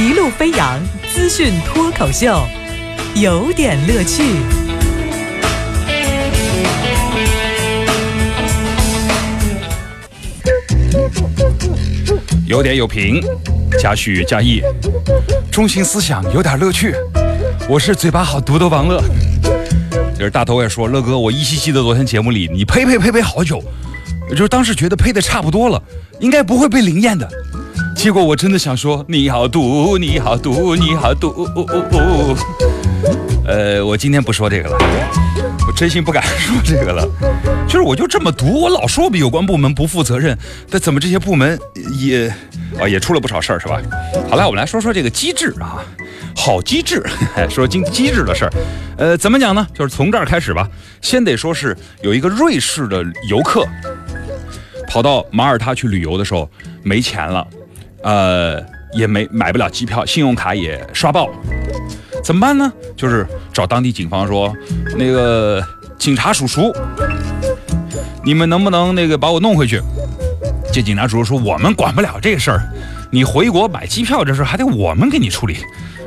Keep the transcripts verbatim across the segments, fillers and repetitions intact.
一路飞扬资讯脱口秀，有点乐趣。有点有评，加许加意，中心思想有点乐趣。我是嘴巴好毒的王乐。就是大头也说，乐哥，我依稀记得昨天节目里你呸呸呸呸好久，就是当时觉得呸的差不多了，应该不会被灵验的。结果我真的想说，你好毒，你好毒，你好毒。呃，我今天不说这个了，我真心不敢说这个了。就是我就这么毒，我老说我们有关部门不负责任，但怎么这些部门也啊、哦、也出了不少事儿是吧？好了，我们来说说这个机制啊。好机制，说经机制的事儿，呃，怎么讲呢？就是从这儿开始吧。先得说是有一个瑞士的游客跑到马耳他去旅游的时候没钱了，呃，也没买不了机票，信用卡也刷爆了，怎么办呢？就是找当地警方说，那个警察叔叔，你们能不能那个把我弄回去？这警察叔叔说，我们管不了这事儿，你回国买机票这事还得我们给你处理。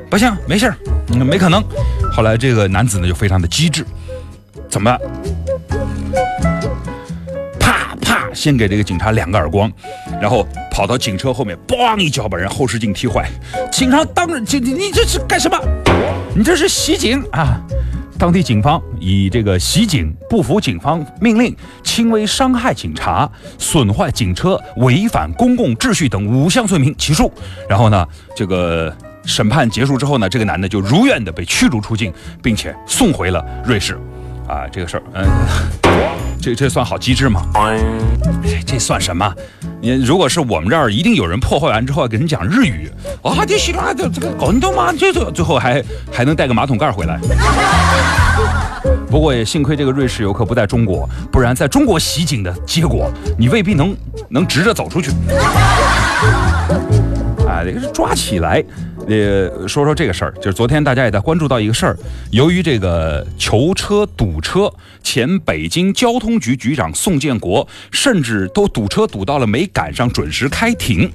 不行，没事儿，没可能。后来这个男子呢就非常的机智，怎么办？啪啪，先给这个警察两个耳光，然后跑到警车后面，咣一脚把人后视镜踢坏。警察当着这，你这是干什么？你这是袭警啊！当地警方以这个袭警、不服警方命令、轻微伤害警察、损坏警车、违反公共秩序等五项罪名起诉。然后呢，这个。审判结束之后呢，这个男的就如愿的被驱逐出境，并且送回了瑞士，啊，这个事儿，嗯，这这算好机制吗？这算什么？你如果是我们这儿，一定有人破坏完之后给人讲日语，啊，这西拉的这个广东嘛，这最后还还能带个马桶盖回来。不过也幸亏这个瑞士游客不在中国，不然在中国袭警的结果，你未必能能直着走出去。啊，这个是抓起来。呃，说说这个事儿，就是昨天大家也在关注到一个事儿，由于这个囚车堵车，前北京交通局局长宋建国甚至都堵车堵到了没赶上准时开庭。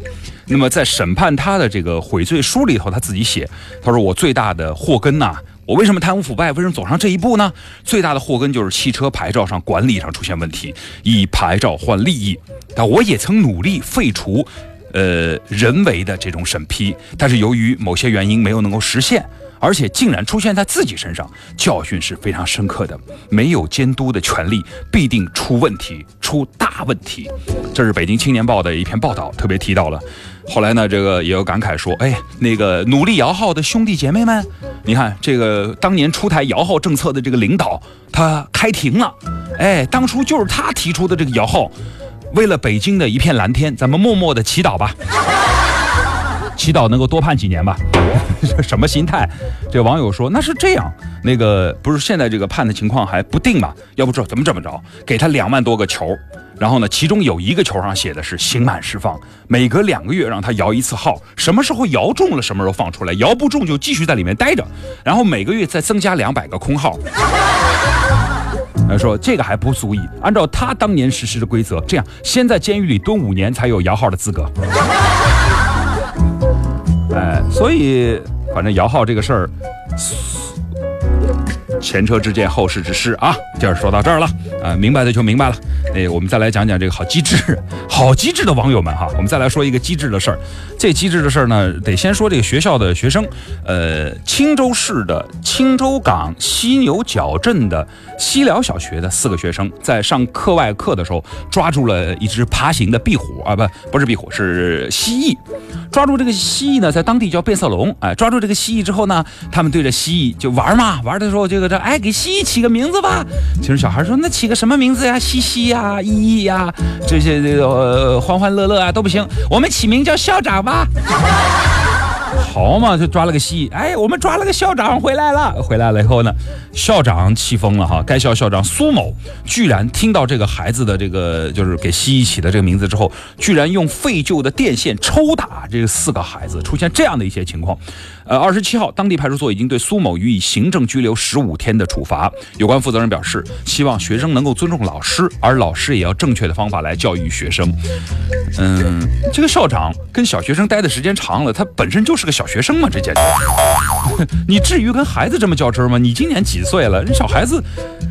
那么在审判他的这个悔罪书里头，他自己写，他说我最大的祸根呐、啊，我为什么贪污腐败，为什么走上这一步呢？最大的祸根就是汽车牌照上管理上出现问题，以牌照换利益。但我也曾努力废除。呃，人为的这种审批，但是由于某些原因没有能够实现，而且竟然出现在自己身上，教训是非常深刻的。没有监督的权利，必定出问题，出大问题。这是北京青年报的一篇报道，特别提到了。后来呢，这个也有感慨说，哎，那个努力摇号的兄弟姐妹们，你看这个当年出台摇号政策的这个领导，他开庭了，哎，当初就是他提出的这个摇号。为了北京的一片蓝天，咱们默默的祈祷吧，祈祷能够多判几年吧。什么心态？这网友说那是这样，那个不是现在这个判的情况还不定嘛？要不这怎么这么着？给他两万多个球，然后呢，其中有一个球上写的是刑满释放，每隔两个月让他摇一次号，什么时候摇中了，什么时候放出来，摇不中就继续在里面待着，然后每个月再增加两百个空号。说这个还不足以，按照他当年实施的规则，这样先在监狱里蹲五年才有摇号的资格。哎，所以反正摇号这个事儿，前车之鉴，后事之师啊。今儿说到这儿了啊，明白的就明白了。哎，我们再来讲讲这个好机智、好机智的网友们哈。我们再来说一个机智的事儿。这机智的事儿呢，得先说这个学校的学生，呃，青州市的青州港犀牛角镇的西寮小学的四个学生，在上课外课的时候，抓住了一只爬行的壁虎啊，不，不是壁虎，是蜥蜴。抓住这个蜥蜴呢，在当地叫变色龙。哎，抓住这个蜥蜴之后呢，他们对着蜥蜴就玩嘛，玩的时候这个这，哎，给蜥蜴起个名字吧。其实小孩说：“那起个什么名字呀？嘻嘻呀，依依呀，这些这个、呃、欢欢乐乐啊都不行，我们起名叫校长吧。”好嘛，就抓了个蜥蜴。哎，我们抓了个校长回来了。回来了以后呢，校长气疯了哈。该校校长苏某居然听到这个孩子的这个就是给蜥蜴起的这个名字之后，居然用废旧的电线抽打这四个孩子，出现这样的一些情况。呃，二十七号，当地派出所已经对苏某予以行政拘留十五天的处罚。有关负责人表示，希望学生能够尊重老师，而老师也要正确的方法来教育学生。嗯，这个校长跟小学生待的时间长了，他本身就是。是个小学生吗？这简直，你至于跟孩子这么较真吗？你今年几岁了？人小孩子，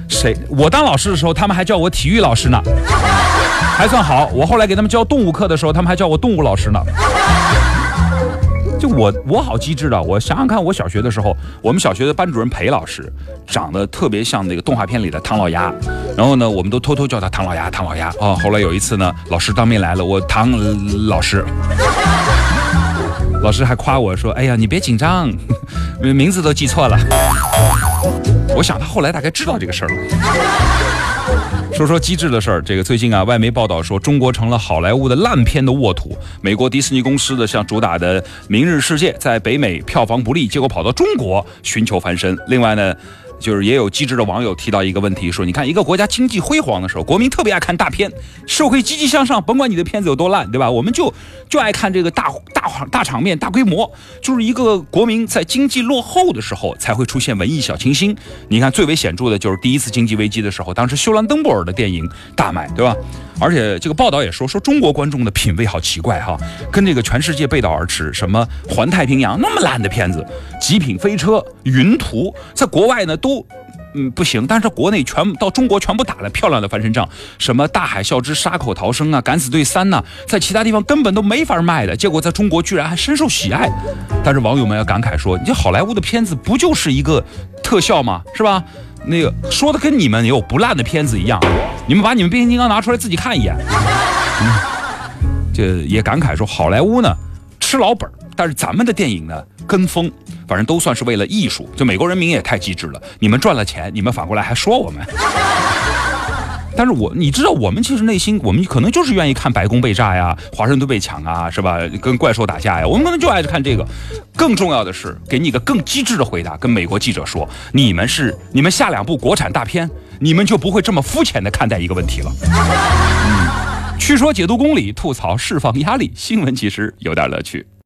谁？我当老师的时候，他们还叫我体育老师呢，还算好。我后来给他们教动物课的时候，他们还叫我动物老师呢。就我，我好机智的。我想想看，我小学的时候，我们小学的班主任裴老师长得特别像那个动画片里的唐老鸭，然后呢，我们都偷偷叫他唐老鸭，唐老鸭。哦，后来有一次呢，老师当面来了，我唐老师，老师还夸我说：“哎呀，你别紧张，名字都记错了。”我想他后来大概知道这个事儿了。说说机智的事儿，这个最近啊，外媒报道说中国成了好莱坞的烂片的沃土。美国迪士尼公司的像主打的《明日世界》在北美票房不利，结果跑到中国寻求翻身。另外呢，就是也有机智的网友提到一个问题，说你看一个国家经济辉煌的时候，国民特别爱看大片，社会积极向上，甭管你的片子有多烂，对吧？我们就就爱看这个大大大场面、大规模。就是一个国民在经济落后的时候，才会出现文艺小清新。你看最为显著的就是第一次经济危机的时候，当时休兰登布尔的电影大卖，对吧？而且这个报道也说，说中国观众的品味好奇怪哈，跟这个全世界背道而驰。什么《环太平洋》那么烂的片子，《极品飞车》《云图》在国外呢都嗯不行，但是国内全到中国全部打了漂亮的翻身仗。什么《大海啸之杀口逃生》啊，《敢死队三》呐，在其他地方根本都没法卖的，结果在中国居然还深受喜爱。但是网友们要感慨说，你这好莱坞的片子不就是一个特效吗？是吧？那个说的跟你们有不烂的片子一样，你们把你们变形金刚拿出来自己看一眼。这、嗯、也感慨说好莱坞呢吃老本，但是咱们的电影呢跟风，反正都算是为了艺术。就美国人民也太机智了，你们赚了钱，你们反过来还说我们。但是我你知道我们其实内心我们可能就是愿意看白宫被炸呀，华盛顿被抢啊，是吧？跟怪兽打架呀，我们可能就爱看这个。更重要的是给你一个更机智的回答，跟美国记者说，你们是你们下两部国产大片，你们就不会这么肤浅的看待一个问题了。去说解读公理，吐槽释放压力，新闻其实有点乐趣。